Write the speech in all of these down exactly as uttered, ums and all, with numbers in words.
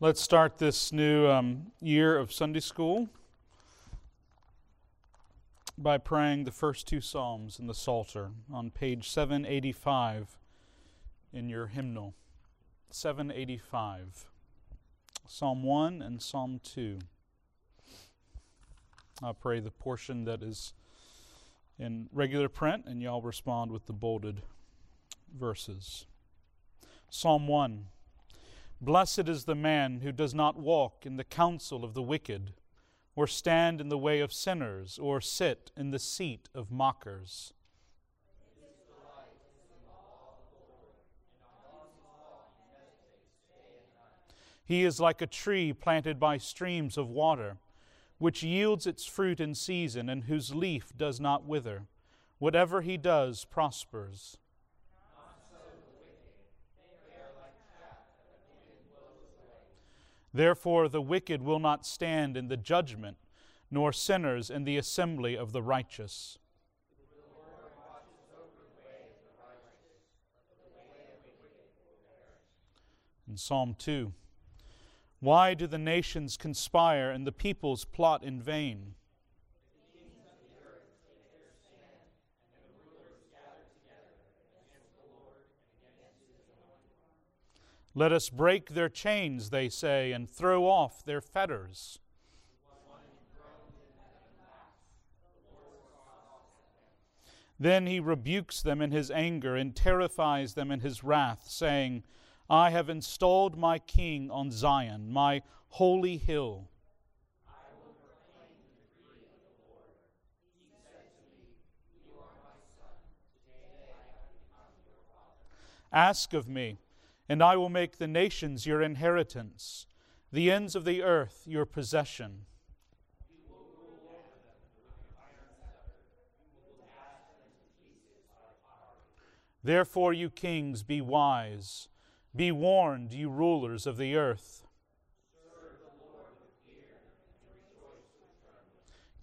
Let's start this new um, year of Sunday school by praying the first two Psalms in the Psalter on page seven eighty-five in your hymnal. seven eighty-five, Psalm one and Psalm two. I'll pray the portion that is in regular print, and y'all respond with the bolded verses. Psalm one. Blessed is the man who does not walk in the counsel of the wicked, or stand in the way of sinners, or sit in the seat of mockers. He is like a tree planted by streams of water, which yields its fruit in season, and whose leaf does not wither. Whatever he does prospers. Therefore the wicked will not stand in the judgment, nor sinners in the assembly of the righteous. In Psalm two, why do the nations conspire and the peoples plot in vain? Let us break their chains, they say, and throw off their fetters. Then he rebukes them in his anger and terrifies them in his wrath, saying, I have installed my king on Zion, my holy hill. Ask of me, and I will make the nations your inheritance, the ends of the earth your possession. Therefore, you kings, be wise. Be warned, you rulers of the earth.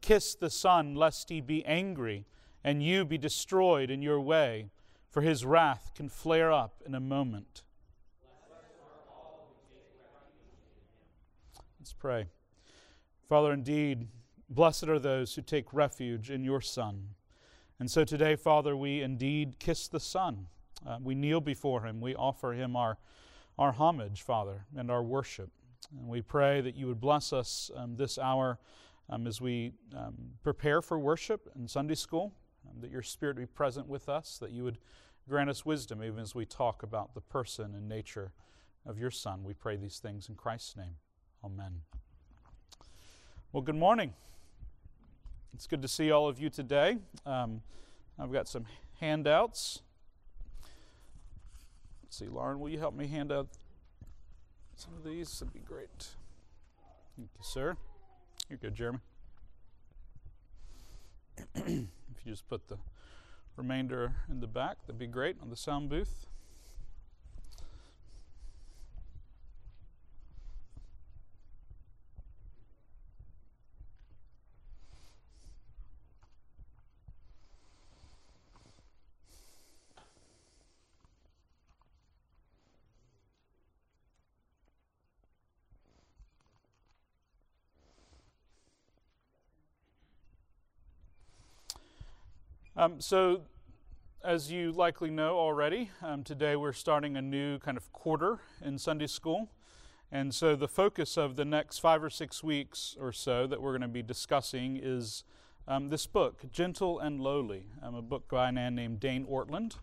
Kiss the Son, lest he be angry, and you be destroyed in your way, for his wrath can flare up in a moment. Let's pray. Father, indeed, blessed are those who take refuge in your Son. And so today, Father, we indeed kiss the Son. Uh, we kneel before him. We offer him our, our homage, Father, and our worship. And we pray that you would bless us um, this hour um, as we um, prepare for worship in Sunday school, um, that your Spirit be present with us, that you would grant us wisdom even as we talk about the person and nature of your Son. We pray these things in Christ's name. Amen. Well, good morning. It's good to see all of you today. Um, I've got some handouts. Let's see, Lauren, will you help me hand out some of these? That'd be great. Thank you, sir. You're good, Jeremy. If you just put the remainder in the back, that'd be great on the sound booth. Um, so, as you likely know already, um, today we're starting a new kind of quarter in Sunday school. And so the focus of the next five or six weeks or so that we're going to be discussing is um, this book, Gentle and Lowly, um, a book by a man named Dane Ortlund.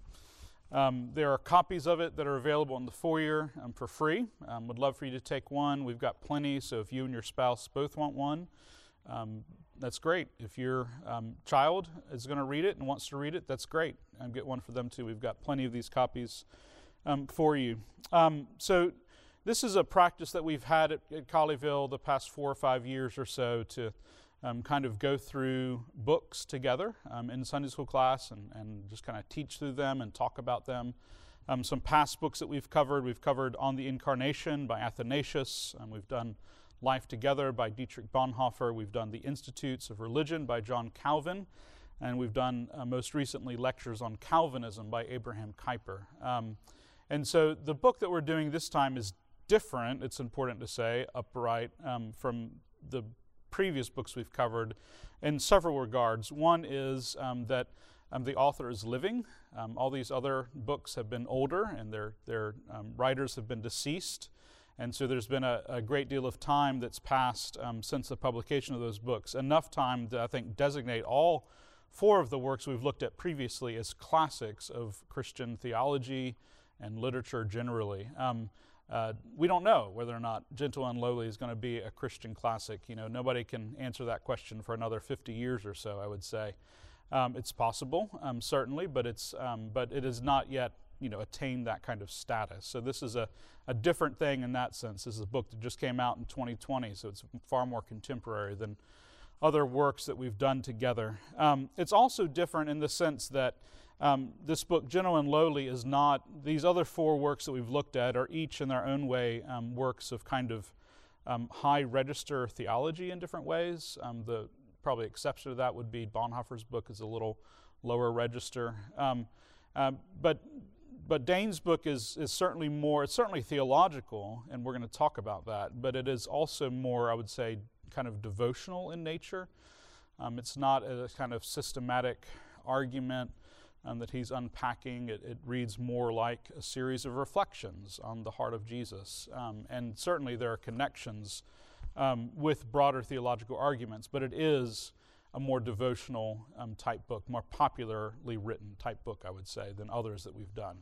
Um, there are copies of it that are available in the foyer um, for free. Um, would love for you to take one. We've got plenty, so if you and your spouse both want one, um, that's great. If your um, child is going to read it and wants to read it, that's great. Um, get one for them too. We've got plenty of these copies um, for you. Um, so this is a practice that we've had at, at Colleyville the past four or five years or so to um, kind of go through books together um, in Sunday school class and, and just kind of teach through them and talk about them. Um, some past books that we've covered, we've covered On the Incarnation by Athanasius, and we've done Life Together by Dietrich Bonhoeffer. We've done The Institutes of Religion by John Calvin. And we've done uh, most recently Lectures on Calvinism by Abraham Kuyper. Um, and so the book that we're doing this time is different, it's important to say, upright um, from the previous books we've covered in several regards. One is um, that um, the author is living. Um, all these other books have been older, and their, their um, writers have been deceased. And so there's been a, a great deal of time that's passed um, since the publication of those books, enough time to, I think, designate all four of the works we've looked at previously as classics of Christian theology and literature generally. Um, uh, we don't know whether or not Gentle and Lowly is going to be a Christian classic. You know, nobody can answer that question for another fifty years or so, I would say. Um, it's possible, um, certainly, but it's um, but it is not yet, you know, attained that kind of status. So this is a, a different thing in that sense. This is a book that just came out in twenty twenty, so it's far more contemporary than other works that we've done together. Um, it's also different in the sense that um, this book, Gentle and Lowly, is not, these other four works that we've looked at are each in their own way um, works of kind of um, high register theology in different ways. Um, the probably exception to that would be Bonhoeffer's book is a little lower register. Um, uh, but But Dane's book is, is certainly more, it's certainly theological, and we're going to talk about that, but it is also more, I would say, kind of devotional in nature. Um, it's not a kind of systematic argument um, that he's unpacking. It, it reads more like a series of reflections on the heart of Jesus. Um, and certainly there are connections um, with broader theological arguments, but it is a more devotional um, type book, more popularly written type book, I would say, than others that we've done.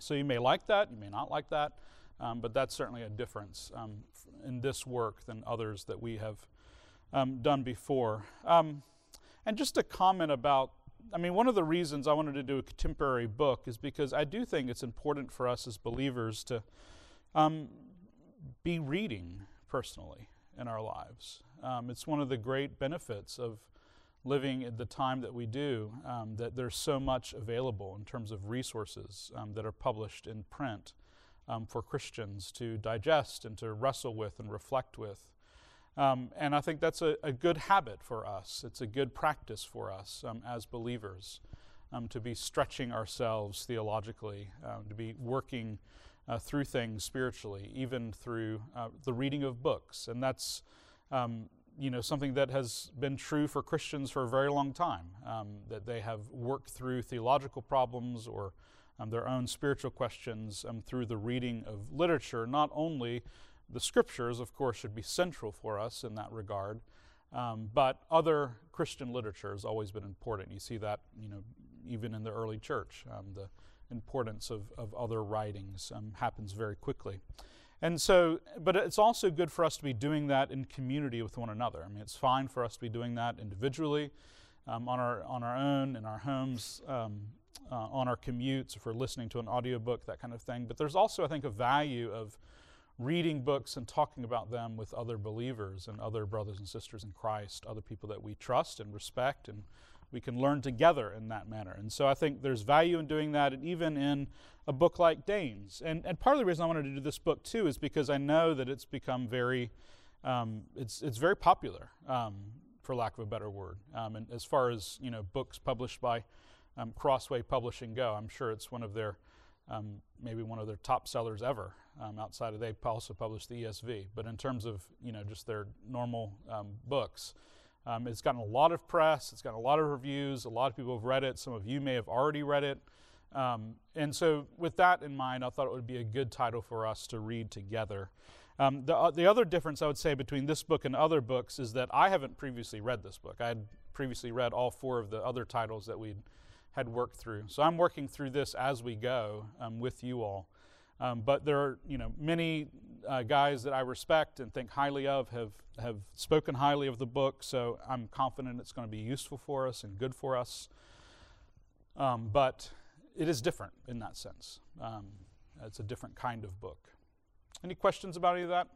So you may like that, you may not like that, um, but that's certainly a difference um, in this work than others that we have um, done before. Um, and just a comment about, I mean, one of the reasons I wanted to do a contemporary book is because I do think it's important for us as believers to um, be reading personally in our lives. Um, it's one of the great benefits of living at the time that we do, um, that there's so much available in terms of resources um, that are published in print um, for Christians to digest and to wrestle with and reflect with. Um, and I think that's a, a good habit for us. It's a good practice for us um, as believers um, to be stretching ourselves theologically, um, to be working uh, through things spiritually, even through uh, the reading of books. And that's Um, you know, something that has been true for Christians for a very long time, um, that they have worked through theological problems or um, their own spiritual questions um, through the reading of literature. Not only the scriptures, of course, should be central for us in that regard, um, but other Christian literature has always been important. You see that, you know, even in the early church, um, the importance of, of other writings um, happens very quickly. And so, but it's also good for us to be doing that in community with one another. I mean, it's fine for us to be doing that individually, um, on our on our own, in our homes, um, uh, on our commutes, if we're listening to an audiobook, that kind of thing. But there's also, I think, a value of reading books and talking about them with other believers and other brothers and sisters in Christ, other people that we trust and respect, and we can learn together in that manner. And so I think there's value in doing that, and even in a book like Dane's. And, and part of the reason I wanted to do this book too is because I know that it's become very, um, it's, it's very popular, um, for lack of a better word. Um, and as far as, you know, books published by um, Crossway Publishing go, I'm sure it's one of their, um, maybe one of their top sellers ever, um, outside of, they also publish the E S V. But in terms of, you know, just their normal um, books, Um, it's gotten a lot of press, it's gotten a lot of reviews, a lot of people have read it, some of you may have already read it. Um, and so with that in mind, I thought it would be a good title for us to read together. Um, the, uh, the other difference I would say between this book and other books is that I haven't previously read this book. I had previously read all four of the other titles that we had worked through. So I'm working through this as we go um, with you all. Um, but there are, you know, many uh, guys that I respect and think highly of have, have spoken highly of the book, so I'm confident it's going to be useful for us and good for us. Um, but it is different in that sense. Um, it's a different kind of book. Any questions about any of that?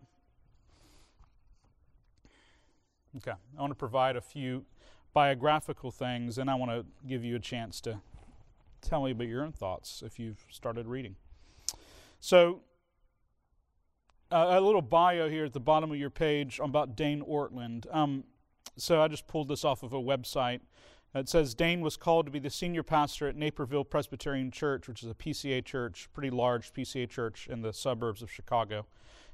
Okay, I want to provide a few biographical things, and I want to give you a chance to tell me about your own thoughts if you've started reading. So uh, a little bio here at the bottom of your page about Dane Ortlund. Um, so I just pulled this off of a website It says Dane was called to be the senior pastor at Naperville Presbyterian Church, which is a P C A church, pretty large P C A church in the suburbs of Chicago,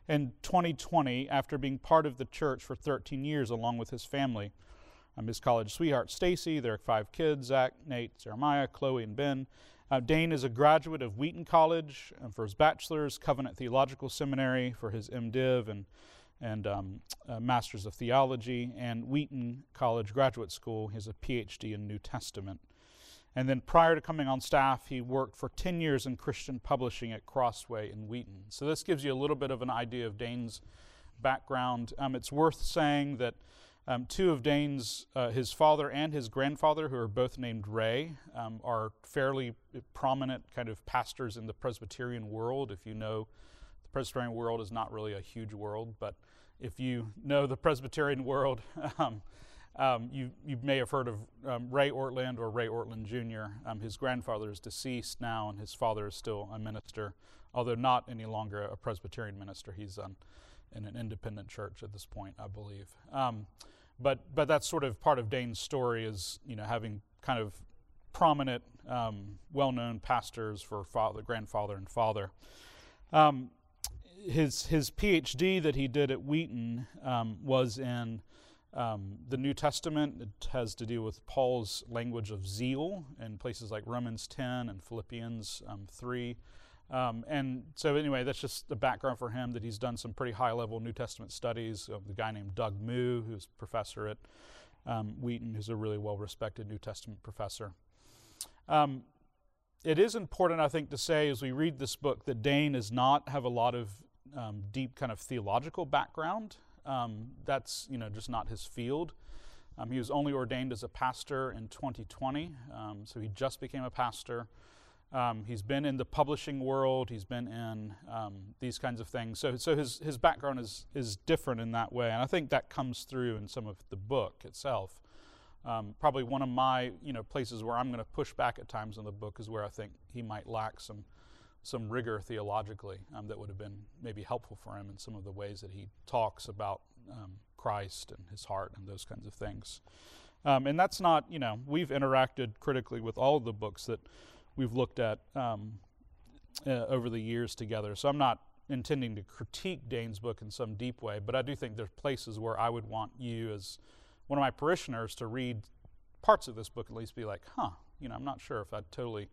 in twenty twenty after being part of the church for thirteen years along with his family. Um, his college sweetheart, Stacy, their five kids, Zach, Nate, Jeremiah, Chloe, and Ben. Uh, Dane is a graduate of Wheaton College um, for his bachelor's, Covenant Theological Seminary for his MDiv and, and um, uh, Master's of Theology, and Wheaton College Graduate School. He has a PhD in New Testament. And then prior to coming on staff, he worked for ten years in Christian publishing at Crossway in Wheaton. So this gives you a little bit of an idea of Dane's background. Um, it's worth saying that Um, two of Dane's, uh, his father and his grandfather, who are both named Ray, um, are fairly prominent kind of pastors in the Presbyterian world. If you know, the Presbyterian world is not really a huge world, but if you know the Presbyterian world, um, um, you, you may have heard of um, Ray Ortlund or Ray Ortlund Junior Um, his grandfather is deceased now, and his father is still a minister, although not any longer a Presbyterian minister. He's on. Um, in an independent church at this point, I believe. Um, but but that's sort of part of Dane's story, is, you know, having kind of prominent, um, well-known pastors for father, grandfather, and father. Um, his his PhD that he did at Wheaton um, was in um, the New Testament. It has to do with Paul's language of zeal in places like Romans ten and Philippians um, three. Um, and so anyway, that's just the background for him, that he's done some pretty high-level New Testament studies of the guy named Doug Moo, who's a professor at um, Wheaton, who's a really well-respected New Testament professor. Um, it is important, I think, to say as we read this book that Dane does not have a lot of um, deep kind of theological background. Um, that's, you know, just not his field. Um, he was only ordained as a pastor in twenty twenty, um, so he just became a pastor. Um, he's been in the publishing world. He's been in um, these kinds of things. So, so his his background is is different in that way, and I think that comes through in some of the book itself. Um, probably one of my you know places where I'm going to push back at times in the book is where I think he might lack some some rigor theologically um, that would have been maybe helpful for him in some of the ways that he talks about um, Christ and his heart and those kinds of things. Um, and that's not you know we've interacted critically with all of the books that we've looked at um, uh, over the years together. So I'm not intending to critique Dane's book in some deep way, but I do think there's places where I would want you as one of my parishioners to read parts of this book, at least be like, huh, you know, I'm not sure if I totally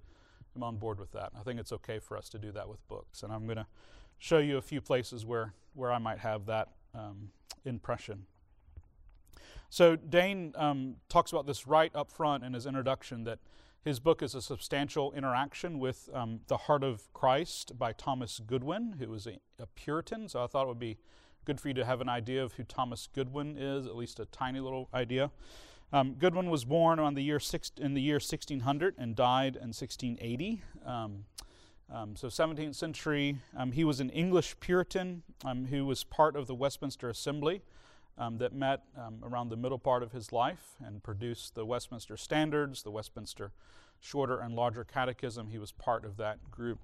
am on board with that. I think it's okay for us to do that with books. And I'm gonna show you a few places where, where I might have that um, impression. So Dane um, talks about this right up front in his introduction, that his book is a substantial interaction with um, The Heart of Christ by Thomas Goodwin, who was a, a Puritan. So I thought it would be good for you to have an idea of who Thomas Goodwin is, at least a tiny little idea. Um, Goodwin was born on the year six, in the year sixteen hundred and died in sixteen eighty. Um, um, so seventeenth century. Um, he was an English Puritan um, who was part of the Westminster Assembly Um, that met um, around the middle part of his life and produced the Westminster Standards, the Westminster Shorter and Larger Catechism. He was part of that group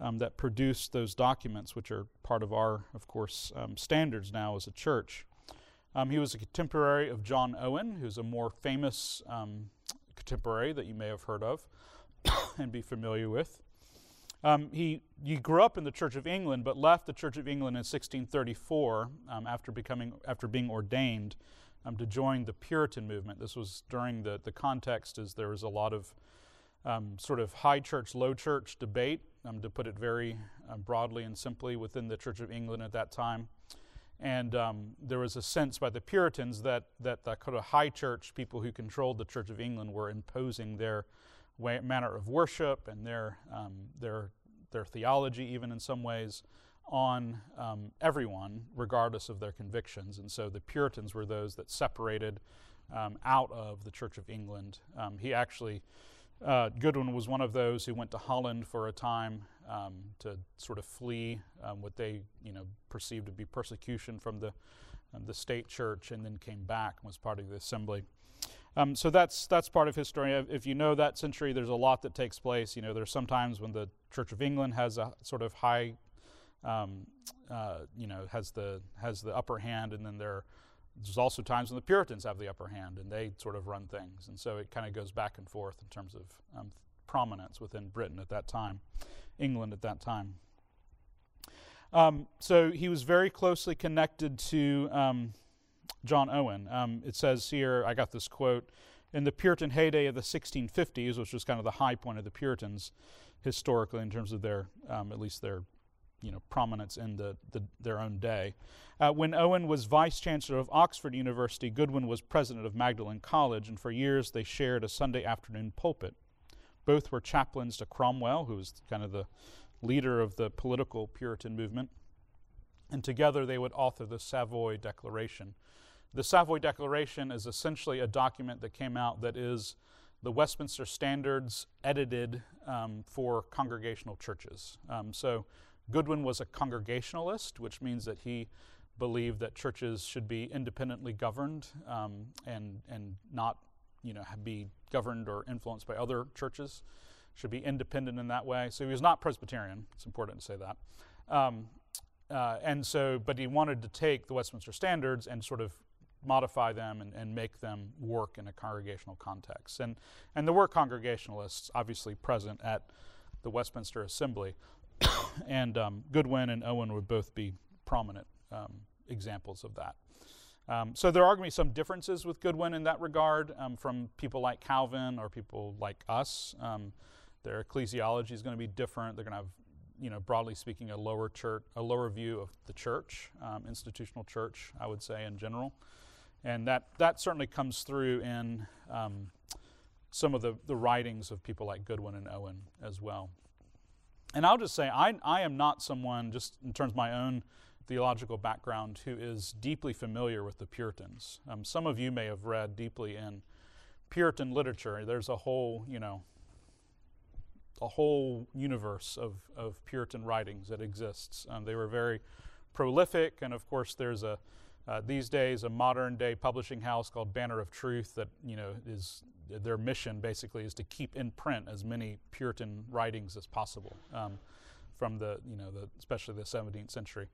um, that produced those documents, which are part of our, of course, um, standards now as a church. Um, he was a contemporary of John Owen, who's a more famous um, contemporary that you may have heard of and be familiar with. Um, he, he grew up in the Church of England, but left the Church of England in sixteen thirty-four um, after becoming after being ordained um, to join the Puritan movement. This was during the, the context as there was a lot of um, sort of high church, low church debate, um, to put it very uh, broadly and simply, within the Church of England at that time. And um, there was a sense by the Puritans that, that the kind of high church people who controlled the Church of England were imposing their Way, manner of worship and their um, their their theology, even in some ways, on um, everyone, regardless of their convictions. And so the Puritans were those that separated um, out of the Church of England. Um, he actually, uh, Goodwin was one of those who went to Holland for a time um, to sort of flee um, what they you know perceived to be persecution from the um, the state church, and then came back and was part of the assembly. Um, so that's that's part of his story. If you know that century, there's a lot that takes place. You know, there's sometimes when the Church of England has a sort of high, um, uh, you know, has the has the upper hand, and then there There's also times when the Puritans have the upper hand and they sort of run things. And so it kind of goes back and forth in terms of um, prominence within Britain at that time, England at that time. Um, so he was very closely connected to um, John Owen. Um, it says here, I got this quote, in the Puritan heyday of the sixteen fifties, which was kind of the high point of the Puritans historically in terms of their, um, at least their, you know, prominence in the, the their own day. Uh, when Owen was vice chancellor of Oxford University, Goodwin was president of Magdalen College, and for years they shared a Sunday afternoon pulpit. Both were chaplains to Cromwell, who was kind of the leader of the political Puritan movement, and together they would author the Savoy Declaration. The Savoy Declaration is essentially a document that came out that is the Westminster Standards edited um, for congregational churches. Um, so Goodwin was a congregationalist, which means that he believed that churches should be independently governed um, and and not, you know, be governed or influenced by other churches. Should be independent in that way. So he was not Presbyterian. It's important to say that. Um, uh, and so, but he wanted to take the Westminster Standards and sort of modify them and, and make them work in a congregational context. And and there were congregationalists obviously present at the Westminster Assembly. And um, Goodwin and Owen would both be prominent um, examples of that. Um, so there are going to be some differences with Goodwin in that regard um, from people like Calvin or people like us. Um, their ecclesiology is going to be different. They're going to have, you know, broadly speaking, a lower church, a lower view of the church, um, institutional church, I would say in general. And that, that certainly comes through in um, some of the, the writings of people like Goodwin and Owen as well. And I'll just say I, I am not someone, just in terms of my own theological background, who is deeply familiar with the Puritans. Um, some of you may have read deeply in Puritan literature. There's a whole, you know, a whole universe of, of Puritan writings that exists. Um, they were very prolific, and of course there's a, uh, these days, a modern day publishing house called Banner of Truth that, you know, is, their mission basically is to keep in print as many Puritan writings as possible um, from the, you know, the, especially the seventeenth century.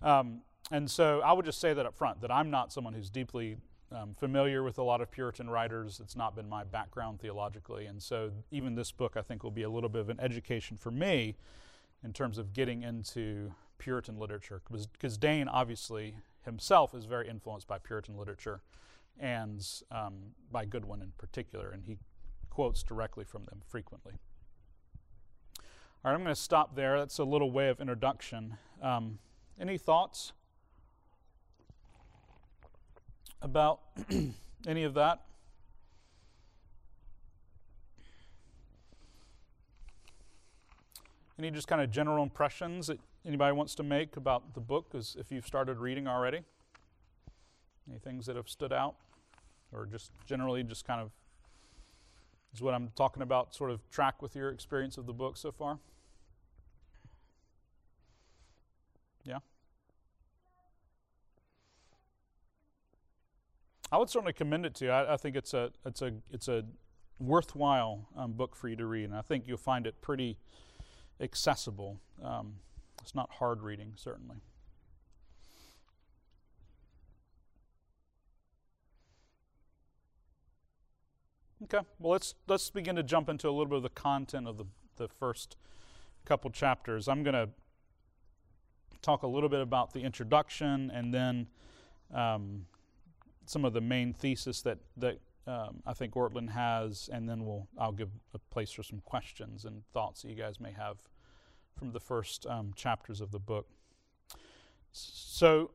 Um, and so I would just say that up front, that I'm not someone who's deeply um, familiar with a lot of Puritan writers. It's not been my background theologically. And so even this book, I think, will be a little bit of an education for me in terms of getting into Puritan literature, because Dane obviously himself is very influenced by Puritan literature, and um, by Goodwin in particular, and he quotes directly from them frequently. All right, I'm going to stop there. That's a little way of introduction. Um, any thoughts about any of that? Any just kind of general impressions that anybody wants to make about the book, as if you've started reading already? Any things that have stood out? Or just generally just kind of, is what I'm talking about sort of track with your experience of the book so far? Yeah? I would certainly commend it to you. I, I think it's a, it's a, it's a worthwhile um, book for you to read, and I think you'll find it pretty accessible. Um, it's not hard reading, certainly. Okay, well, let's let's begin to jump into a little bit of the content of the, the first couple chapters. I'm going to talk a little bit about the introduction and then um, some of the main thesis that, that um, I think Ortlund has, and then we'll I'll give a place for some questions and thoughts that you guys may have from the first um, chapters of the book. So,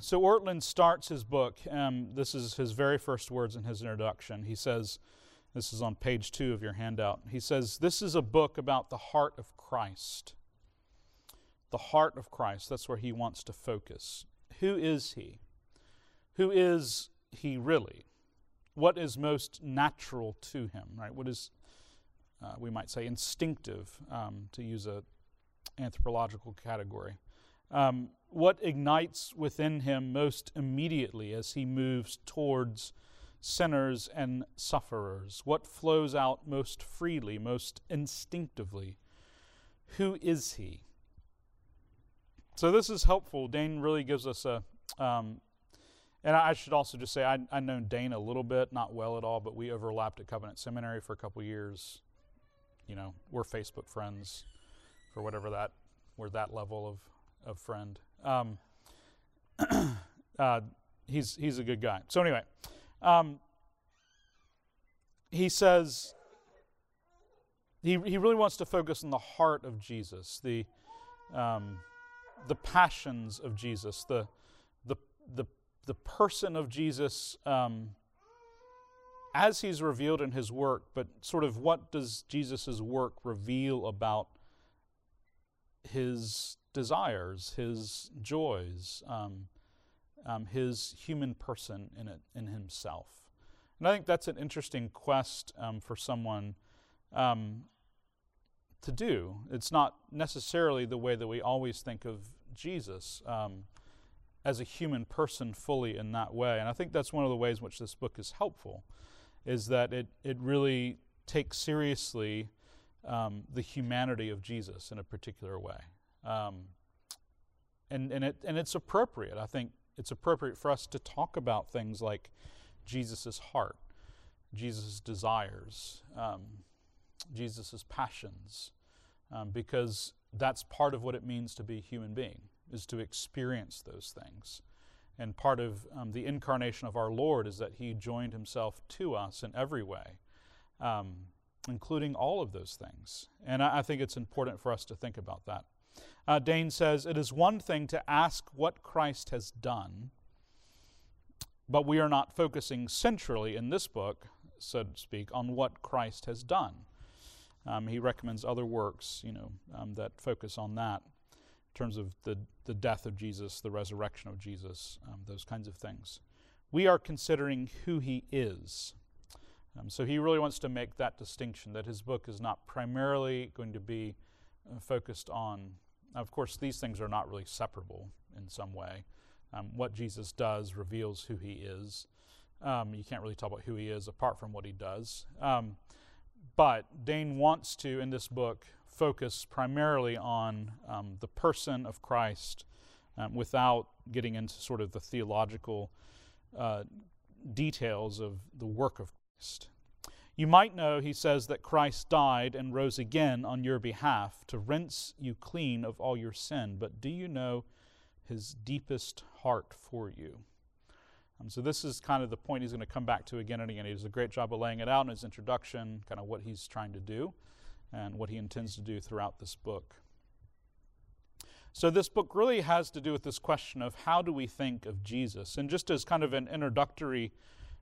so Ortlund starts his book. Um, this is his very first words in his introduction. He says, this is on page two of your handout. He says, this is a book about the heart of Christ. The heart of Christ, that's where he wants to focus. Who is he? Who is he really? What is most natural to him, right? What is, uh, we might say, instinctive, um, to use an anthropological category. Um, what ignites within him most immediately as he moves towards sinners and sufferers? What flows out most freely, most instinctively? Who is he? So this is helpful. Dane really gives us a, um, And I should also just say, I, I've known Dane a little bit, not well at all, but we overlapped at Covenant Seminary for a couple years. You know, we're Facebook friends for whatever that, we're that level of, of friend. Um, uh, he's, he's a good guy. So anyway, um, he says, he, he really wants to focus on the heart of Jesus, the, um, the passions of Jesus, the, the, the the person of Jesus um, as he's revealed in his work, but sort of what does Jesus's work reveal about his desires, his joys, um, um, his human person in it, in himself. And I think that's an interesting quest um, for someone um, to do. It's not necessarily the way that we always think of Jesus, um, as a human person fully in that way. And I think that's one of the ways in which this book is helpful, is that it, it really takes seriously um, the humanity of Jesus in a particular way. Um, and, and, it, and it's appropriate. I think it's appropriate for us to talk about things like Jesus's heart, Jesus's desires, um, Jesus's passions, um, because that's part of what it means to be a human being, is to experience those things. And part of um, the incarnation of our Lord is that he joined himself to us in every way, um, including all of those things. And I, I think it's important for us to think about that. Uh, Dane says, it is one thing to ask what Christ has done, but we are not focusing centrally in this book, so to speak, on what Christ has done. Um, he recommends other works, you know, um, that focus on that, in terms of the, the death of Jesus, the resurrection of Jesus, um, those kinds of things. We are considering who he is. Um, so he really wants to make that distinction, that his book is not primarily going to be uh, focused on, of course, these things are not really separable in some way. Um, what Jesus does reveals who he is. Um, you can't really talk about who he is apart from what he does. Um, but Dane wants to, in this book, focus primarily on um, the person of Christ um, without getting into sort of the theological uh, details of the work of Christ. You might know, he says, that Christ died and rose again on your behalf to rinse you clean of all your sin, but do you know his deepest heart for you? Um, so this is kind of the point he's going to come back to again and again. He does a great job of laying it out in his introduction, kind of what he's trying to do and what he intends to do throughout this book. So this book really has to do with this question of how do we think of Jesus? And just as kind of an introductory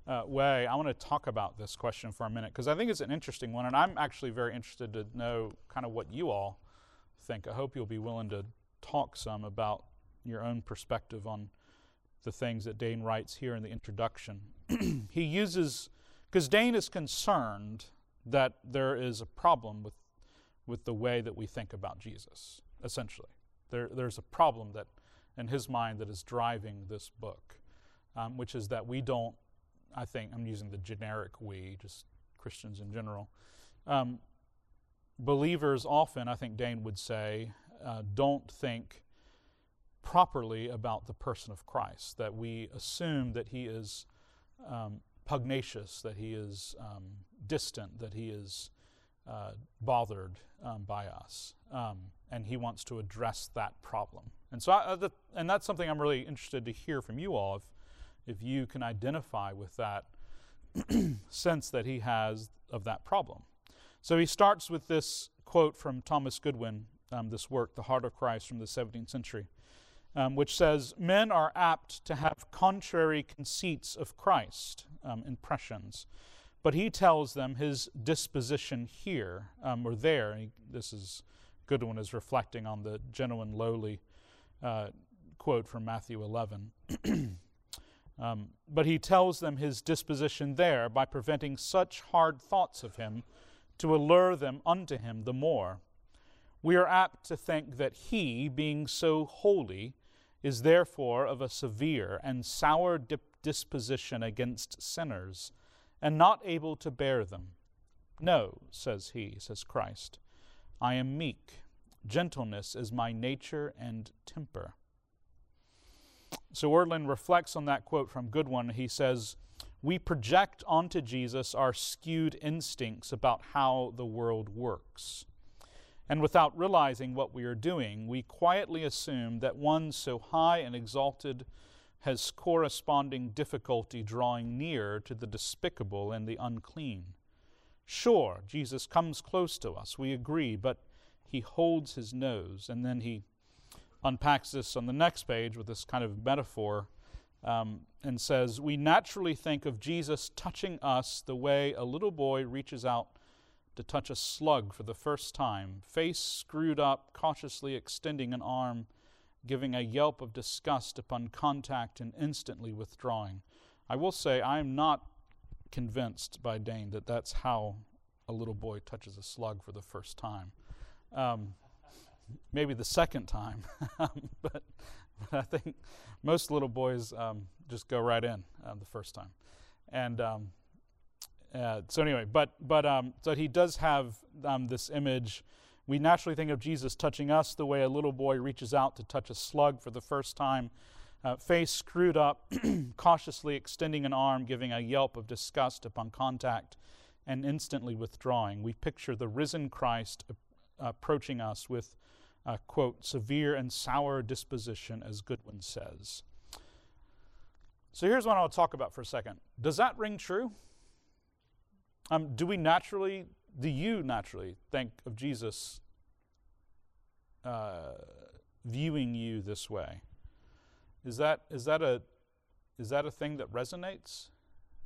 uh, way, I want to talk about this question for a minute, because I think it's an interesting one, and I'm actually very interested to know kind of what you all think. I hope you'll be willing to talk some about your own perspective on the things that Dane writes here in the introduction. He uses, because Dane is concerned that there is a problem with with the way that we think about Jesus, essentially. There, there's a problem that, in his mind, that is driving this book, um, which is that we don't, I think, I'm using the generic we, just Christians in general. Um, believers often, I think Dane would say, uh, don't think properly about the person of Christ, that we assume that he is um, pugnacious, that he is um, distant, that he is uh, bothered um, by us, um, and he wants to address that problem. And so, I, uh, the, and that's something I'm really interested to hear from you all, if if you can identify with that sense that he has of that problem. So he starts with this quote from Thomas Goodwin, um, this work, The Heart of Christ, from the seventeenth century, Um, which says, men are apt to have contrary conceits of Christ, um, impressions, but he tells them his disposition here, um, or there. He, this is, Goodwin is reflecting on the gentle and lowly uh, quote from Matthew eleven. um, but he tells them his disposition there by preventing such hard thoughts of him to allure them unto him the more. We are apt to think that he, being so holy, is therefore of a severe and sour dip disposition against sinners, and not able to bear them. No, says he, says Christ, I am meek. Gentleness is my nature and temper. So Ortlund reflects on that quote from Goodwin. He says, "We project onto Jesus our skewed instincts about how the world works. And without realizing what we are doing, we quietly assume that one so high and exalted has corresponding difficulty drawing near to the despicable and the unclean. Sure, Jesus comes close to us, we agree, but he holds his nose." And then he unpacks this on the next page with this kind of metaphor um, and says, "We naturally think of Jesus touching us the way a little boy reaches out to touch a slug for the first time, face screwed up, cautiously extending an arm, giving a yelp of disgust upon contact and instantly withdrawing." I will say I am not convinced by Dane that that's how a little boy touches a slug for the first time. Um, maybe the second time, but, but I think most little boys um, just go right in uh, the first time. And um, uh, so anyway, but, but um, so he does have um, this image. We naturally think of Jesus touching us the way a little boy reaches out to touch a slug for the first time, uh, face screwed up, cautiously extending an arm, giving a yelp of disgust upon contact, and instantly withdrawing. We picture the risen Christ approaching us with, uh, quote, "severe and sour disposition," as Goodwin says. So here's what I'll talk about for a second. Does that ring true? Um, do we naturally... Do you naturally think of Jesus uh, viewing you this way? Is that is that a is that a thing that resonates?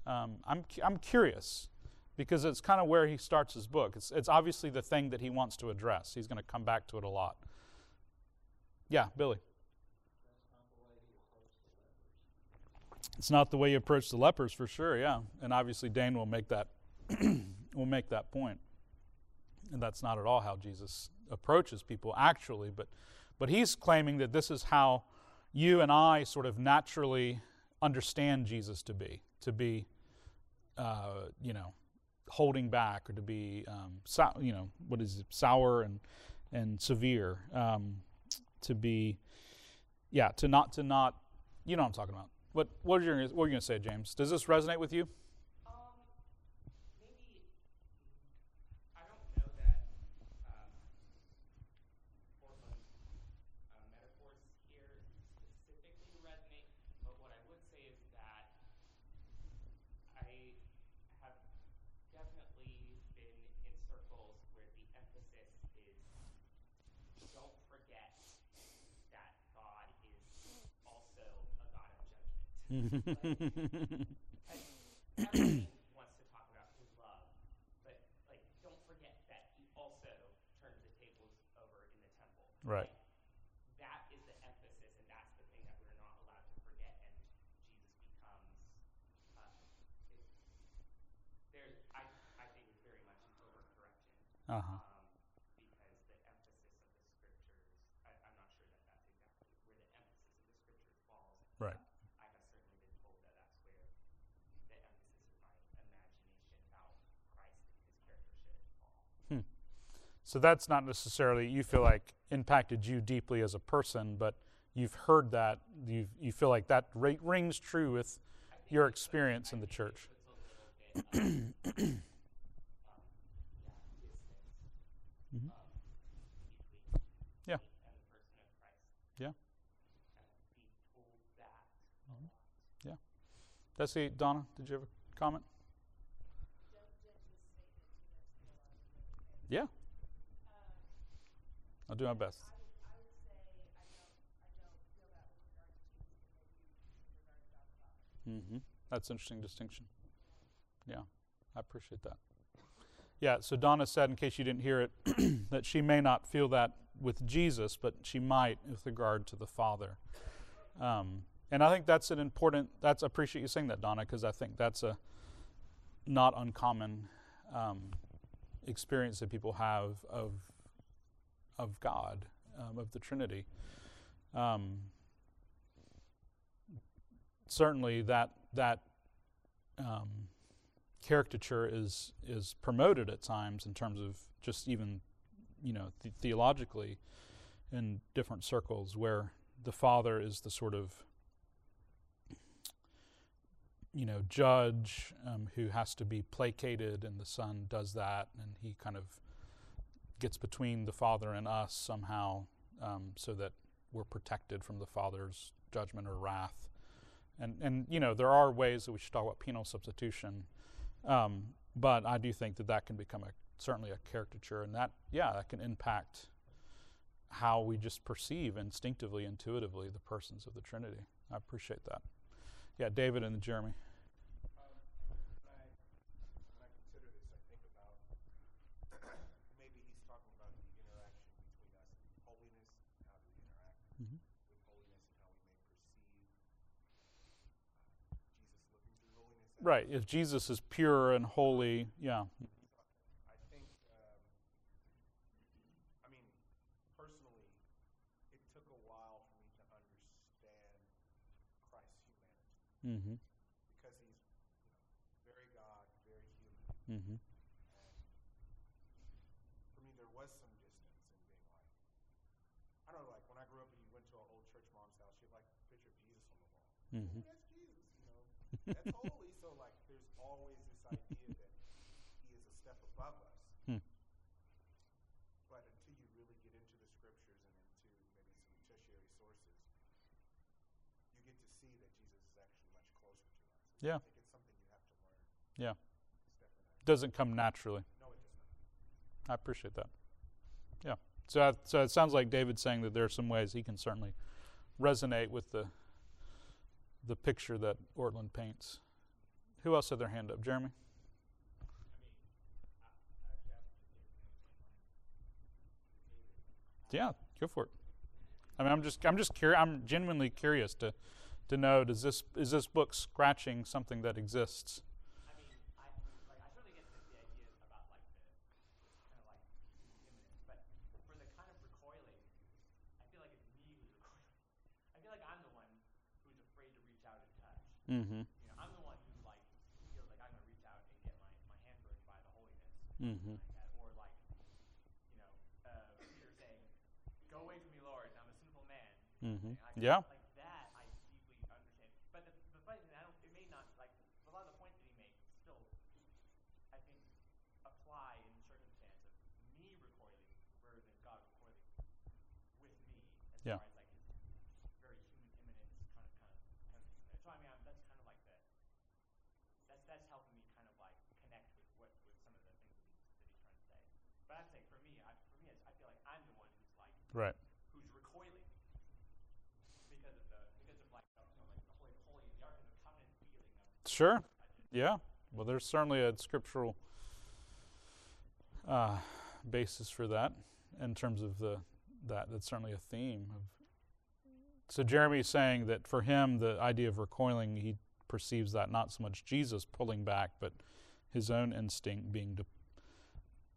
Um, I'm cu I'm curious, because it's kind of where he starts his book. It's it's obviously the thing that he wants to address. He's going to come back to it a lot. Yeah, Billy. It's not the way you approach the lepers, for sure. Yeah, and obviously Dane will make that. We'll make that point, and that's not at all how Jesus approaches people actually, but but he's claiming that this is how you and I sort of naturally understand Jesus to be, to be uh, you know, holding back, or to be um, so, you know, what is it, sour and and severe, um, to be, yeah, to not to not, you know what I'm talking about. What what are you what are you gonna say, James? Does this resonate with you? Like, everybody wants to talk about his love, but like, don't forget that he also turned the tables over in the temple. Right. Like, that is the emphasis, and that's the thing that we're not allowed to forget. And Jesus becomes uh, there's, I, I think, it's very much an overcorrection. Uh huh. So that's not necessarily, you feel like, impacted you deeply as a person, but you've heard that, you you feel like that r rings true with your experience in the church. Mm-hmm. Yeah. Yeah. Mm-hmm. Yeah. That's it. Donna, did you have a comment? Yeah. I'll do my best. Mm-hmm. That's an interesting distinction. Yeah, I appreciate that. Yeah, so Donna said, in case you didn't hear it, that she may not feel that with Jesus, but she might with regard to the Father. Um, and I think that's an important, that's, I appreciate you saying that, Donna, because I think that's a not uncommon um, experience that people have of of God, um, of the Trinity. Um, certainly that that um, caricature is is promoted at times in terms of just even, you know, th theologically in different circles where the Father is the sort of you know, judge um, who has to be placated, and the son does that, and he kind of gets between the father and us somehow, um, so that we're protected from the father's judgment or wrath. And, and you know, there are ways that we should talk about penal substitution, um, but I do think that that can become a, certainly a caricature, and that, yeah, that can impact how we just perceive instinctively, intuitively, the persons of the Trinity. I appreciate that. Yeah, David and Jeremy. Right, if Jesus is pure and holy, yeah. I think, um, I mean, personally, it took a while for me to understand Christ's humanity. Mm-hmm. Because he's, you know, very God, very human. Mm-hmm. And for me, there was some distance in being like, I don't know, like when I grew up and you went to an old church mom's house, she had like a picture of Jesus on the wall. Mm-hmm. That's Jesus, you know, that's holy. Always this idea that he is a step above us. Hmm. But until you really get into the scriptures and into maybe some tertiary sources, you get to see that Jesus is actually much closer to us. And yeah. I think it's something you have to learn. Yeah. Doesn't come naturally. No, it does not. I appreciate that. Yeah. So, I, so it sounds like David's saying that there are some ways he can certainly resonate with the the picture that Ortlund paints. Who else had their hand up? Jeremy? Yeah, go for it. I mean, I'm just, I'm just curious. I'm genuinely curious to, to know. Does this, is this book scratching something that exists? I mean, I, like, I certainly get the ideas about like the kind of like imminence, but for the kind of recoiling, I feel like it's me who's recoiling. I feel like I'm the one who's afraid to reach out and touch. Mm-hmm. Mm-hmm. Or like, you know, uh, Peter saying, "Go away from me, Lord, I'm a sinful man." Mm-hmm. I, yeah. Like that, I deeply understand. But the, the funny thing, I don't. It may not like a lot of the points that he makes still, I think, apply in the circumstance of me recoiling rather than God recoiling with me. As yeah. Far as like his very human imminence, kind of, kind of, kind of. So I mean, I'm, that's kind of like the. That's that's helping me kind of like connect with what with some of the things. But I think for me, I, for me, I feel like I'm the one who's like, right. who's recoiling because of the, because of like, you know, like the holy, holy, the ark of the covenant feeling. Of sure. Yeah. Well, there's certainly a scriptural uh, basis for that in terms of the that. That's certainly a theme. Of, so Jeremy's saying that for him, the idea of recoiling, he perceives that not so much Jesus pulling back, but his own instinct being to.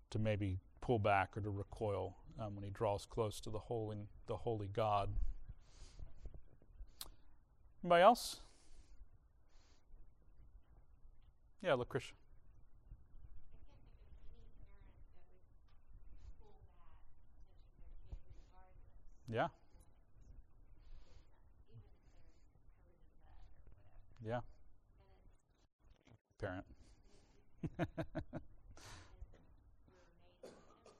to maybe pull back or to recoil um, when he draws close to the holy, the holy God. Anybody else? Yeah, Lucretia. Yeah. Yeah. Parent. Mm-hmm. I don't see this in that respect, but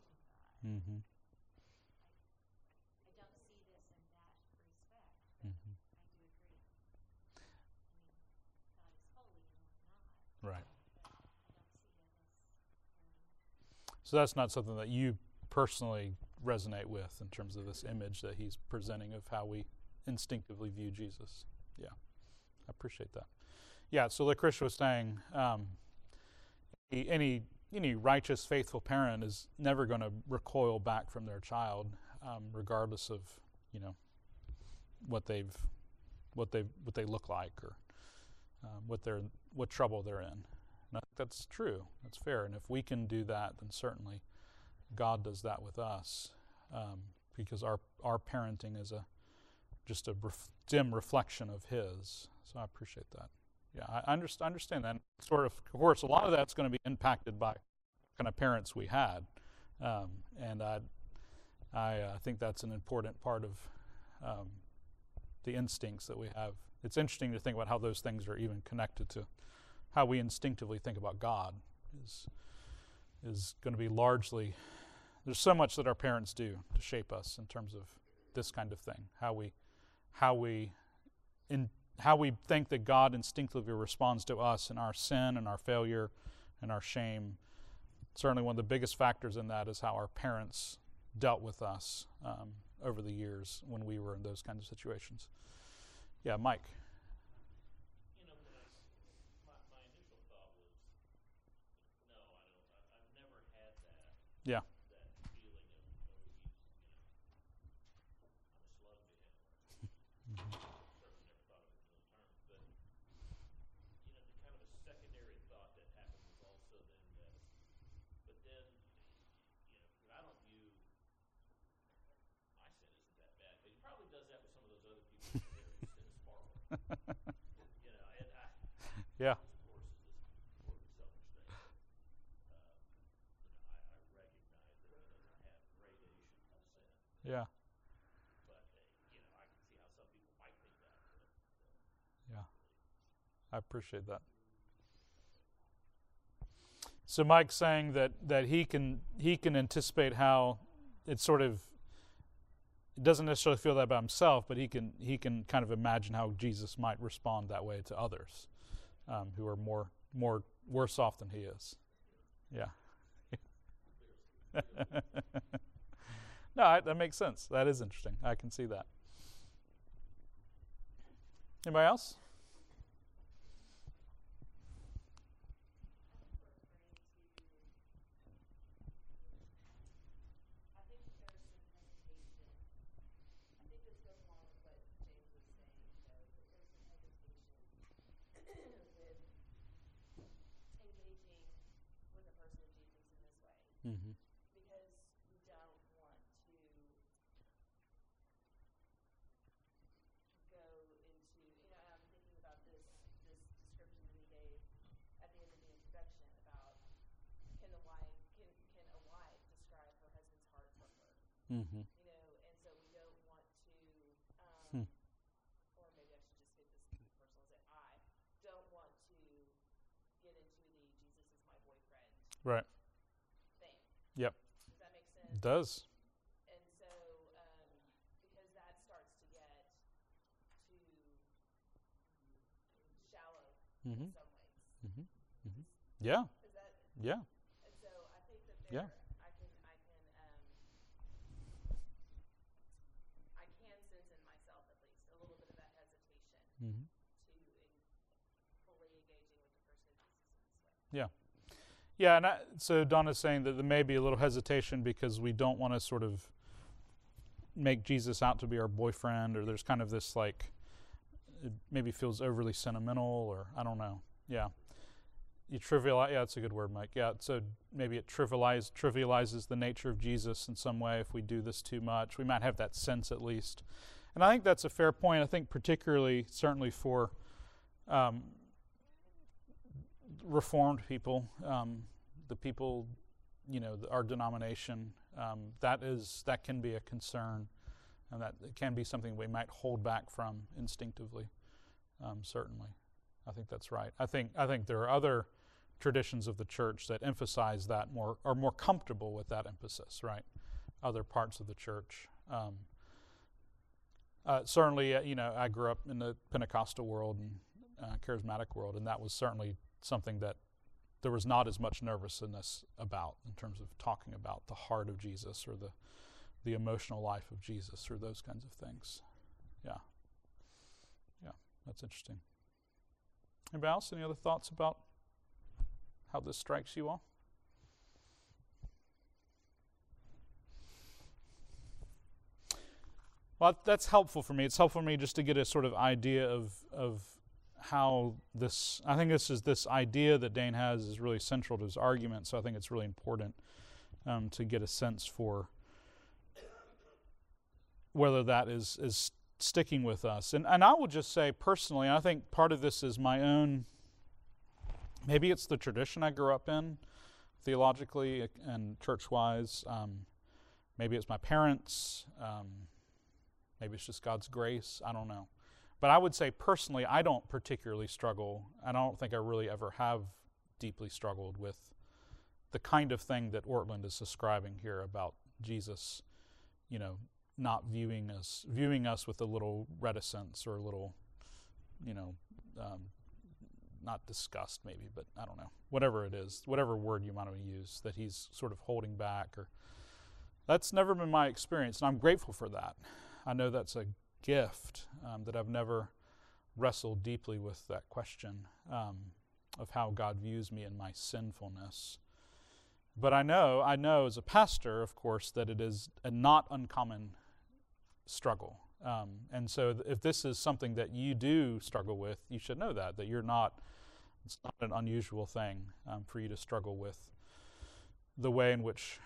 mm-hmm. I do agree. I mean, God is holy and we're not. Right. But I don't see this. So that's not something that you personally resonate with in terms of this image that he's presenting of how we instinctively view Jesus. Yeah, I appreciate that. Yeah, so like Chris was saying, um, any... any righteous, faithful parent is never going to recoil back from their child, um, regardless of, you know, what they've, what they, what they look like, or um, what they're, what trouble they're in. And I think that's true. That's fair. And if we can do that, then certainly God does that with us, um, because our our parenting is a just a ref, dim reflection of His. So I appreciate that. Yeah, I understand that. Sort of, of course, a lot of that's going to be impacted by what kind of parents we had, um, and I, I uh, think that's an important part of um, the instincts that we have It's interesting to think about how those things are even connected to how we instinctively think about God is, is going to be largely, there's so much that our parents do to shape us in terms of this kind of thing, how we, how we, in, how we think that God instinctively responds to us and our sin and our failure and our shame. Certainly one of the biggest factors in that is how our parents dealt with us um, over the years when we were in those kinds of situations. Yeah, Mike. You know, my, my initial thought was, no, I don't, I've never had that. Yeah. That feeling of, oh, you know, I'm a slug to him. Mm-hmm. Certainly never thought of it in those terms, but, you know, the kind of a secondary thought that happened was also then that, but then, you know, I don't view, my sin isn't that bad, but he probably does that with some of those other people. Yeah. Yeah. Yeah. I appreciate that. So Mike's saying that, that he can he can anticipate how it's sort of, it doesn't necessarily feel that about himself, but he can he can kind of imagine how Jesus might respond that way to others um, who are more more worse off than he is. Yeah. No, I, that makes sense. That is interesting. I can see that. Anybody else? Mm-hmm. Because we don't want to go into, you know, I'm thinking about this this description that he gave at the end of the introduction about can a wife can can a wife describe her husband's heart for her? Mm-hmm. You know, and so we don't want to, um, hmm. or maybe I should just get this personal and say I don't want to get into the Jesus is my boyfriend. Right. Yep. Does that make sense? It does. And so, um, because that starts to get too shallow mm-hmm. in some ways. Mm-hmm. Mm-hmm. Yeah. Is that, yeah. And so I think that there, yeah. I can, I can, um, I can sense in myself at least a little bit of that hesitation mm-hmm. to fully engaging with the person who's in this way. Yeah. Yeah, and I, so Donna's saying that there may be a little hesitation because we don't want to sort of make Jesus out to be our boyfriend, or there's kind of this like, it maybe feels overly sentimental, or I don't know. Yeah, you trivialize. Yeah, that's a good word, Mike. Yeah, so maybe it trivialize, trivializes the nature of Jesus in some way if we do this too much. We might have that sense at least, and I think that's a fair point. I think particularly, certainly for. Um, Reformed people, um, the people, you know, the, our denomination, um, that is, that can be a concern, and that it can be something we might hold back from instinctively. Um, certainly, I think that's right. I think I think there are other traditions of the church that emphasize that more, are more comfortable with that emphasis, right? Other parts of the church. Um, uh, certainly, uh, you know, I grew up in the Pentecostal world and uh, charismatic world, and that was certainly something that there was not as much nervousness about in terms of talking about the heart of Jesus or the the emotional life of Jesus or those kinds of things. Yeah. Yeah, that's interesting. Anybody else? Any other thoughts about how this strikes you all? Well, that's helpful for me. It's helpful for me just to get a sort of idea of of how this, I think this is this idea that Dane has is really central to his argument, so I think it's really important um, to get a sense for whether that is, is sticking with us. And, and I will just say personally, I think part of this is my own, maybe it's the tradition I grew up in theologically and church-wise. Um, maybe it's my parents. Um, maybe it's just God's grace. I don't know. But I would say personally, I don't particularly struggle, and I don't think I really ever have deeply struggled with the kind of thing that Ortlund is describing here about Jesus, you know, not viewing us, viewing us with a little reticence or a little, you know, um, not disgust maybe, but I don't know, whatever it is, whatever word you might want to use, that he's sort of holding back. Or that's never been my experience, and I'm grateful for that. I know that's a gift, um, that I've never wrestled deeply with that question um, of how God views me and my sinfulness. But I know, I know as a pastor, of course, that it is a not uncommon struggle. Um, and so th- if this is something that you do struggle with, you should know that, that you're not, it's not an unusual thing um, for you to struggle with the way in which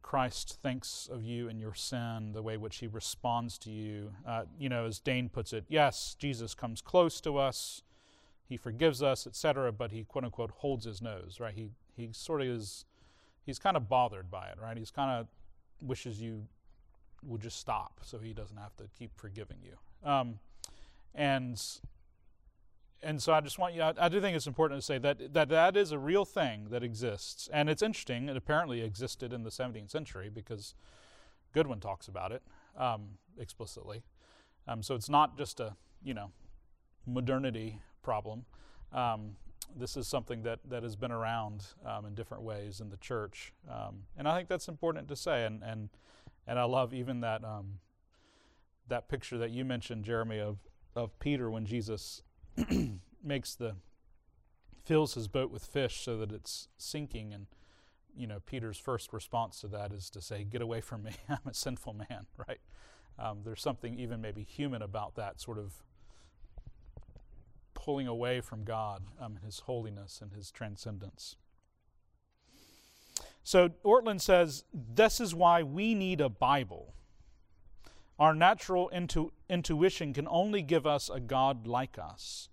Christ thinks of you and your sin, the way in which he responds to you. Uh, you know, as Dane puts it, yes, Jesus comes close to us, he forgives us, et cetera, but he, quote unquote, holds his nose, right? He, he sort of is... He's kind of bothered by it, right? He's kind of wishes you would just stop so he doesn't have to keep forgiving you. Um, and and so I just want you, I, I do think it's important to say that, that that is a real thing that exists. And it's interesting, it apparently existed in the seventeenth century because Goodwin talks about it um, explicitly. Um, so it's not just a, you know, modernity problem. Um, This is something that, that has been around um, in different ways in the church. Um, and I think that's important to say. And and, and I love even that um, that picture that you mentioned, Jeremy, of, of Peter when Jesus makes the, fills his boat with fish so that it's sinking. And, you know, Peter's first response to that is to say, get away from me, I'm a sinful man, right? Um, there's something even maybe human about that sort of pulling away from God um, and his holiness and his transcendence. So Ortlund says, this is why we need a Bible. Our natural intu- intuition can only give us a God like us.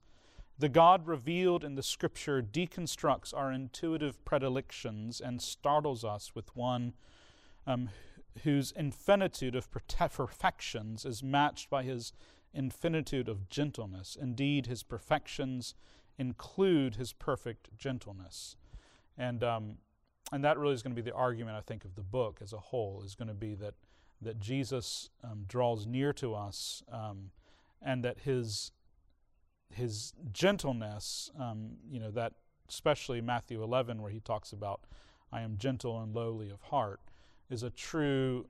The God revealed in the Scripture deconstructs our intuitive predilections and startles us with one um, whose infinitude of perfections is matched by his infinitude of gentleness. Indeed, his perfections include his perfect gentleness. And um, and that really is going to be the argument, I think, of the book as a whole, is going to be that that Jesus um, draws near to us um, and that his his gentleness, um, you know, that especially Matthew eleven, where he talks about, I am gentle and lowly of heart, is a true...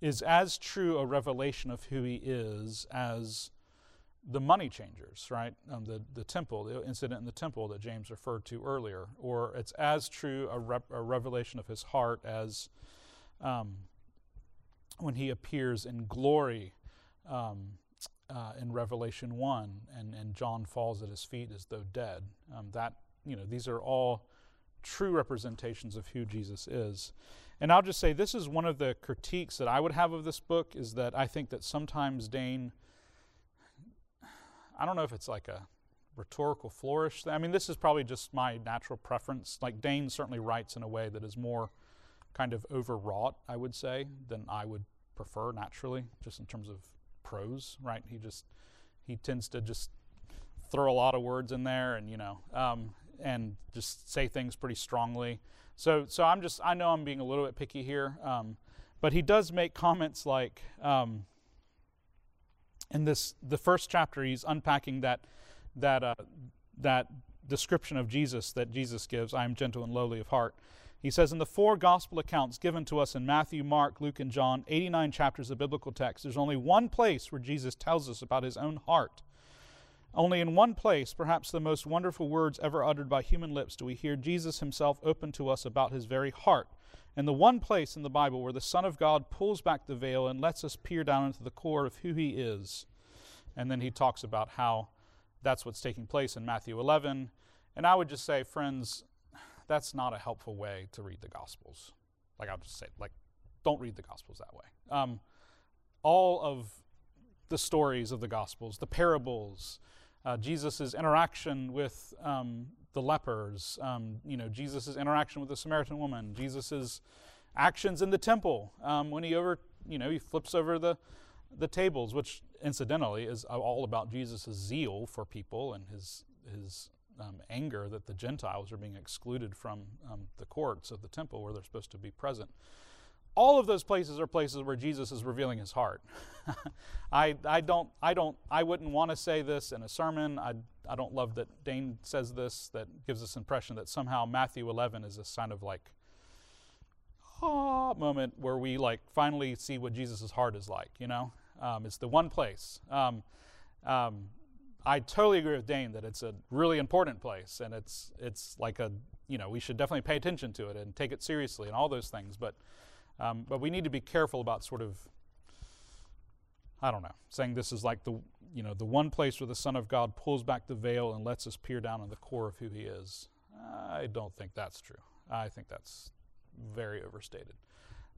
is as true a revelation of who he is as the money changers, right? Um, the, the temple, the incident in the temple that James referred to earlier. Or it's as true a, rep, a revelation of his heart as um, when he appears in glory um, uh, in Revelation one and, and John falls at his feet as though dead. Um, that, you know, these are all true representations of who Jesus is. And I'll just say this is one of the critiques that I would have of this book, is that I think that sometimes Dane, I don't know if it's like a rhetorical flourish thing. I mean, this is probably just my natural preference. Like Dane certainly writes in a way that is more kind of overwrought, I would say, than I would prefer naturally, just in terms of prose, right? He just, he tends to just throw a lot of words in there and, you know, um, and just say things pretty strongly. So so I'm just, I know I'm being a little bit picky here, um, but he does make comments like, um, in this, the first chapter, he's unpacking that that uh, that description of Jesus that Jesus gives, I am gentle and lowly of heart. He says, in the four gospel accounts given to us in Matthew, Mark, Luke, and John, eighty-nine chapters of biblical text, there's only one place where Jesus tells us about his own heart. Only in one place, perhaps the most wonderful words ever uttered by human lips, do we hear Jesus himself open to us about his very heart. And the one place in the Bible where the Son of God pulls back the veil and lets us peer down into the core of who he is. And then he talks about how that's what's taking place in Matthew eleven. And I would just say, friends, that's not a helpful way to read the Gospels. Like I'll just say, like, don't read the Gospels that way. Um, all of the stories of the Gospels, the parables, Uh, Jesus' interaction with um, the lepers, um, you know, Jesus' interaction with the Samaritan woman, Jesus' actions in the temple um, when he over, you know, he flips over the the tables, which incidentally is all about Jesus' zeal for people and his his um, anger that the Gentiles are being excluded from um, the courts of the temple where they're supposed to be present. All of those places are places where Jesus is revealing his heart. I, I don't, I don't, I wouldn't want to say this in a sermon. I, I don't love that Dane says this. That gives us impression that somehow Matthew eleven is a sign of like, oh, moment where we like finally see what Jesus' heart is like. You know, um, it's the one place. Um, um, I totally agree with Dane that it's a really important place, and it's it's like a you know we should definitely pay attention to it and take it seriously and all those things, but. Um, but we need to be careful about sort of, I don't know, saying this is like the, you know, the one place where the Son of God pulls back the veil and lets us peer down on the core of who he is. I don't think that's true. I think that's very overstated.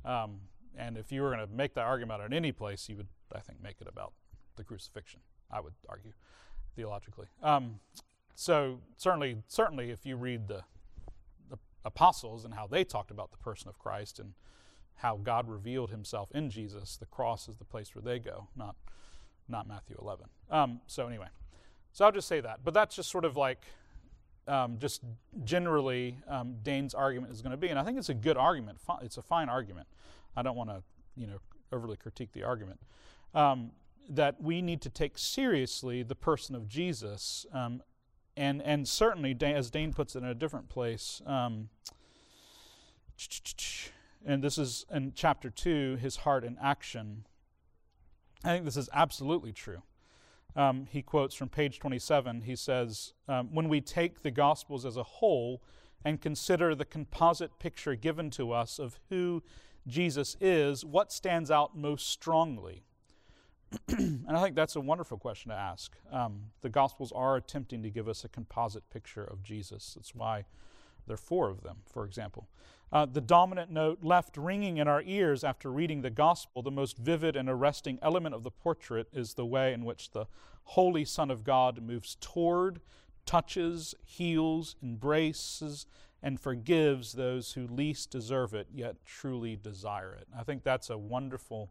Um, and if you were going to make that argument in any place, you would, I think, make it about the crucifixion, I would argue, theologically. Um, so certainly, certainly if you read the, the apostles and how they talked about the person of Christ and how God revealed himself in Jesus, the cross is the place where they go, not not Matthew eleven. Um, so anyway, so I'll just say that. But that's just sort of like, um, just generally, um, Dane's argument is going to be, and I think it's a good argument. It's a fine argument. I don't want to, you know, overly critique the argument. Um, that we need to take seriously the person of Jesus, um, and, and certainly, as Dane puts it in a different place, um, and this is in chapter two, his heart in action. I think this is absolutely true. Um, he quotes from page twenty-seven, he says, um, when we take the Gospels as a whole and consider the composite picture given to us of who Jesus is, what stands out most strongly? And I think that's a wonderful question to ask. Um, the Gospels are attempting to give us a composite picture of Jesus. That's why there are four of them, for example. Uh, the dominant note left ringing in our ears after reading the gospel, the most vivid and arresting element of the portrait is the way in which the Holy Son of God moves toward, touches, heals, embraces, and forgives those who least deserve it, yet truly desire it. I think that's a wonderful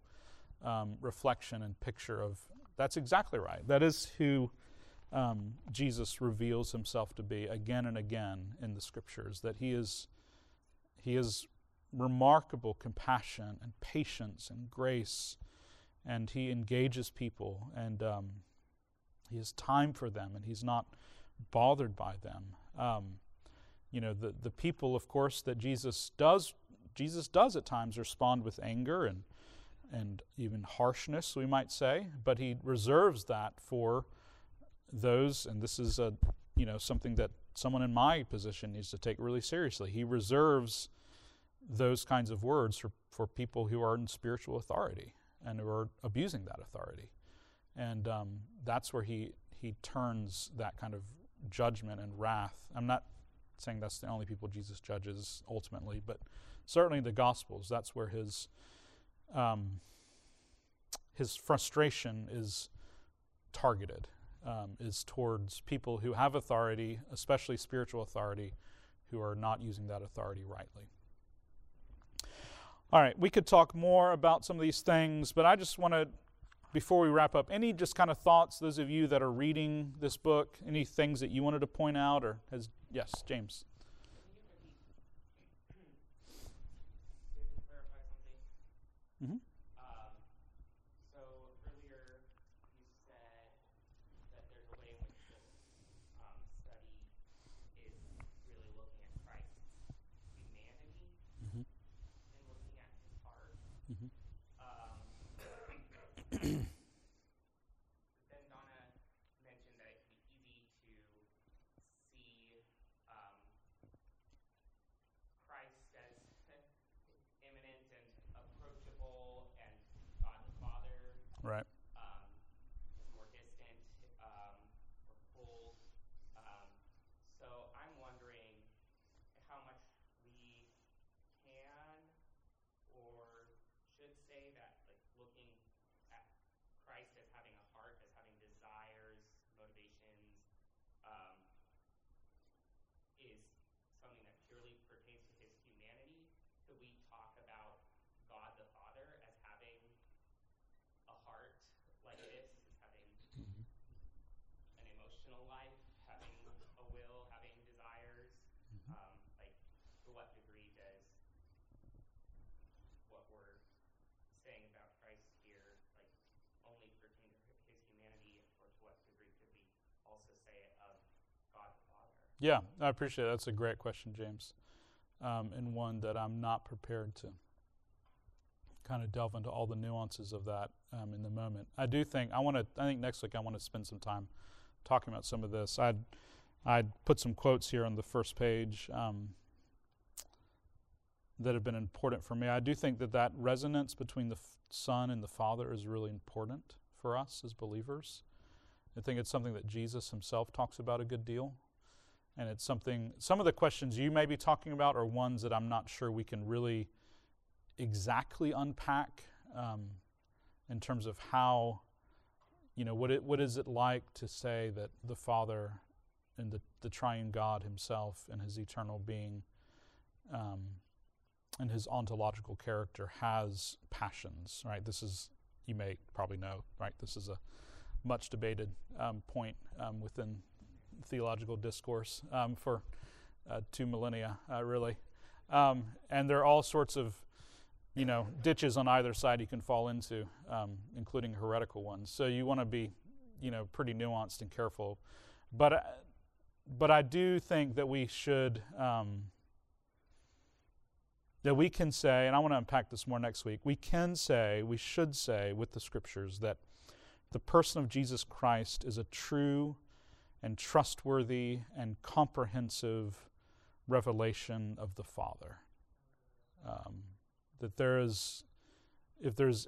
um, reflection and picture of, that's exactly right. That is who um, Jesus reveals himself to be again and again in the scriptures, that he is He is remarkable compassion and patience and grace, and he engages people, and um, he has time for them, and he's not bothered by them. Um, you know, the, the people, of course, that Jesus does, Jesus does at times respond with anger and, and even harshness, we might say, but he reserves that for those, and this is a, you know, something that someone in my position needs to take really seriously. He reserves those kinds of words for, for people who are in spiritual authority and who are abusing that authority. And um, that's where he, he turns that kind of judgment and wrath. I'm not saying that's the only people Jesus judges ultimately, but certainly the Gospels, that's where his, um, his frustration is targeted. Um, is towards people who have authority, especially spiritual authority, who are not using that authority rightly. All right, we could talk more about some of these things, but I just want to, before we wrap up, any just kind of thoughts, those of you that are reading this book, any things that you wanted to point out, or has, yes, James. Mm-hmm. Then Donna mentioned that it can be easy to see um, Christ as imminent and approachable, and God the Father, right? Um, more distant, um, or cold. Um, so I'm wondering how much we can or should say that, like looking. As having a heart, as having desires, motivations, um, is something that purely pertains to his humanity. So we talk about God the Father as having a heart personal life, having a will, having desires, um, like to what degree does what we're saying about Christ here like only pertain to his humanity, or to what degree could we also say it of God the Father? Yeah, I appreciate it. That's a great question, James, um, and one that I'm not prepared to kind of delve into all the nuances of that um, in the moment. I do think I want to. I think next week I want to spend some time talking about some of this. I'd I'd put some quotes here on the first page um, that have been important for me. I do think that that resonance between the f- Son and the Father is really important for us as believers. I think it's something that Jesus himself talks about a good deal, and it's something. Some of the questions you may be talking about are ones that I'm not sure we can really exactly unpack um, in terms of how, you know, what it, what is it like to say that the Father and the, the triune God himself and his eternal being um, and his ontological character has passions, right? This is, you may probably know, right? This is a much debated um, point um, within theological discourse um, for uh, two millennia, uh, really. Um, and there are all sorts of you know, ditches on either side you can fall into, um, including heretical ones. So you want to be, you know, pretty nuanced and careful. But, uh, but I do think that we should, um, that we can say, and I want to unpack this more next week, we can say, we should say with the Scriptures that the person of Jesus Christ is a true and trustworthy and comprehensive revelation of the Father. Um, That there is, if there's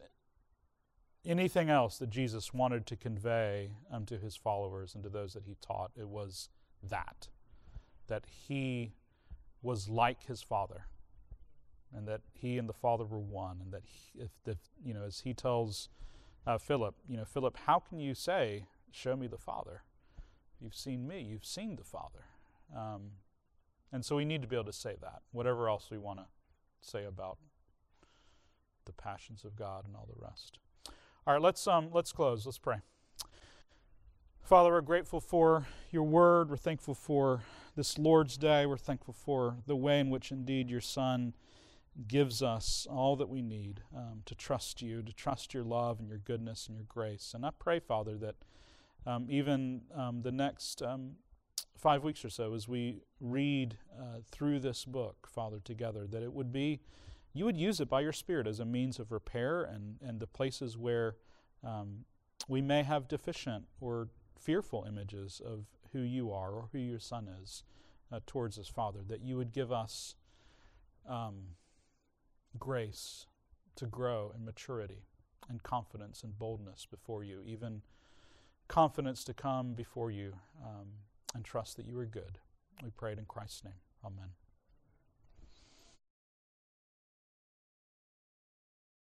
anything else that Jesus wanted to convey um, to his followers and to those that he taught, it was that. That he was like his Father, and that he and the Father were one, and that he, if, if you know, as he tells uh, Philip, you know, Philip, how can you say, "Show me the Father"? You've seen me. You've seen the Father. Um, and so we need to be able to say that, whatever else we want to say about the passions of God and all the rest. All right, let's um let's close. Let's pray. Father, we're grateful for your word. We're thankful for this Lord's Day. We're thankful for the way in which indeed your Son gives us all that we need um, to trust you, to trust your love and your goodness and your grace. And I pray, Father, that um, even um, the next um, five weeks or so as we read uh, through this book, Father, together, that it would be you would use it by your Spirit as a means of repair and, and the places where um, we may have deficient or fearful images of who you are or who your Son is uh, towards us, Father, that you would give us um, grace to grow in maturity and confidence and boldness before you, even confidence to come before you um, and trust that you are good. We pray it in Christ's name. Amen.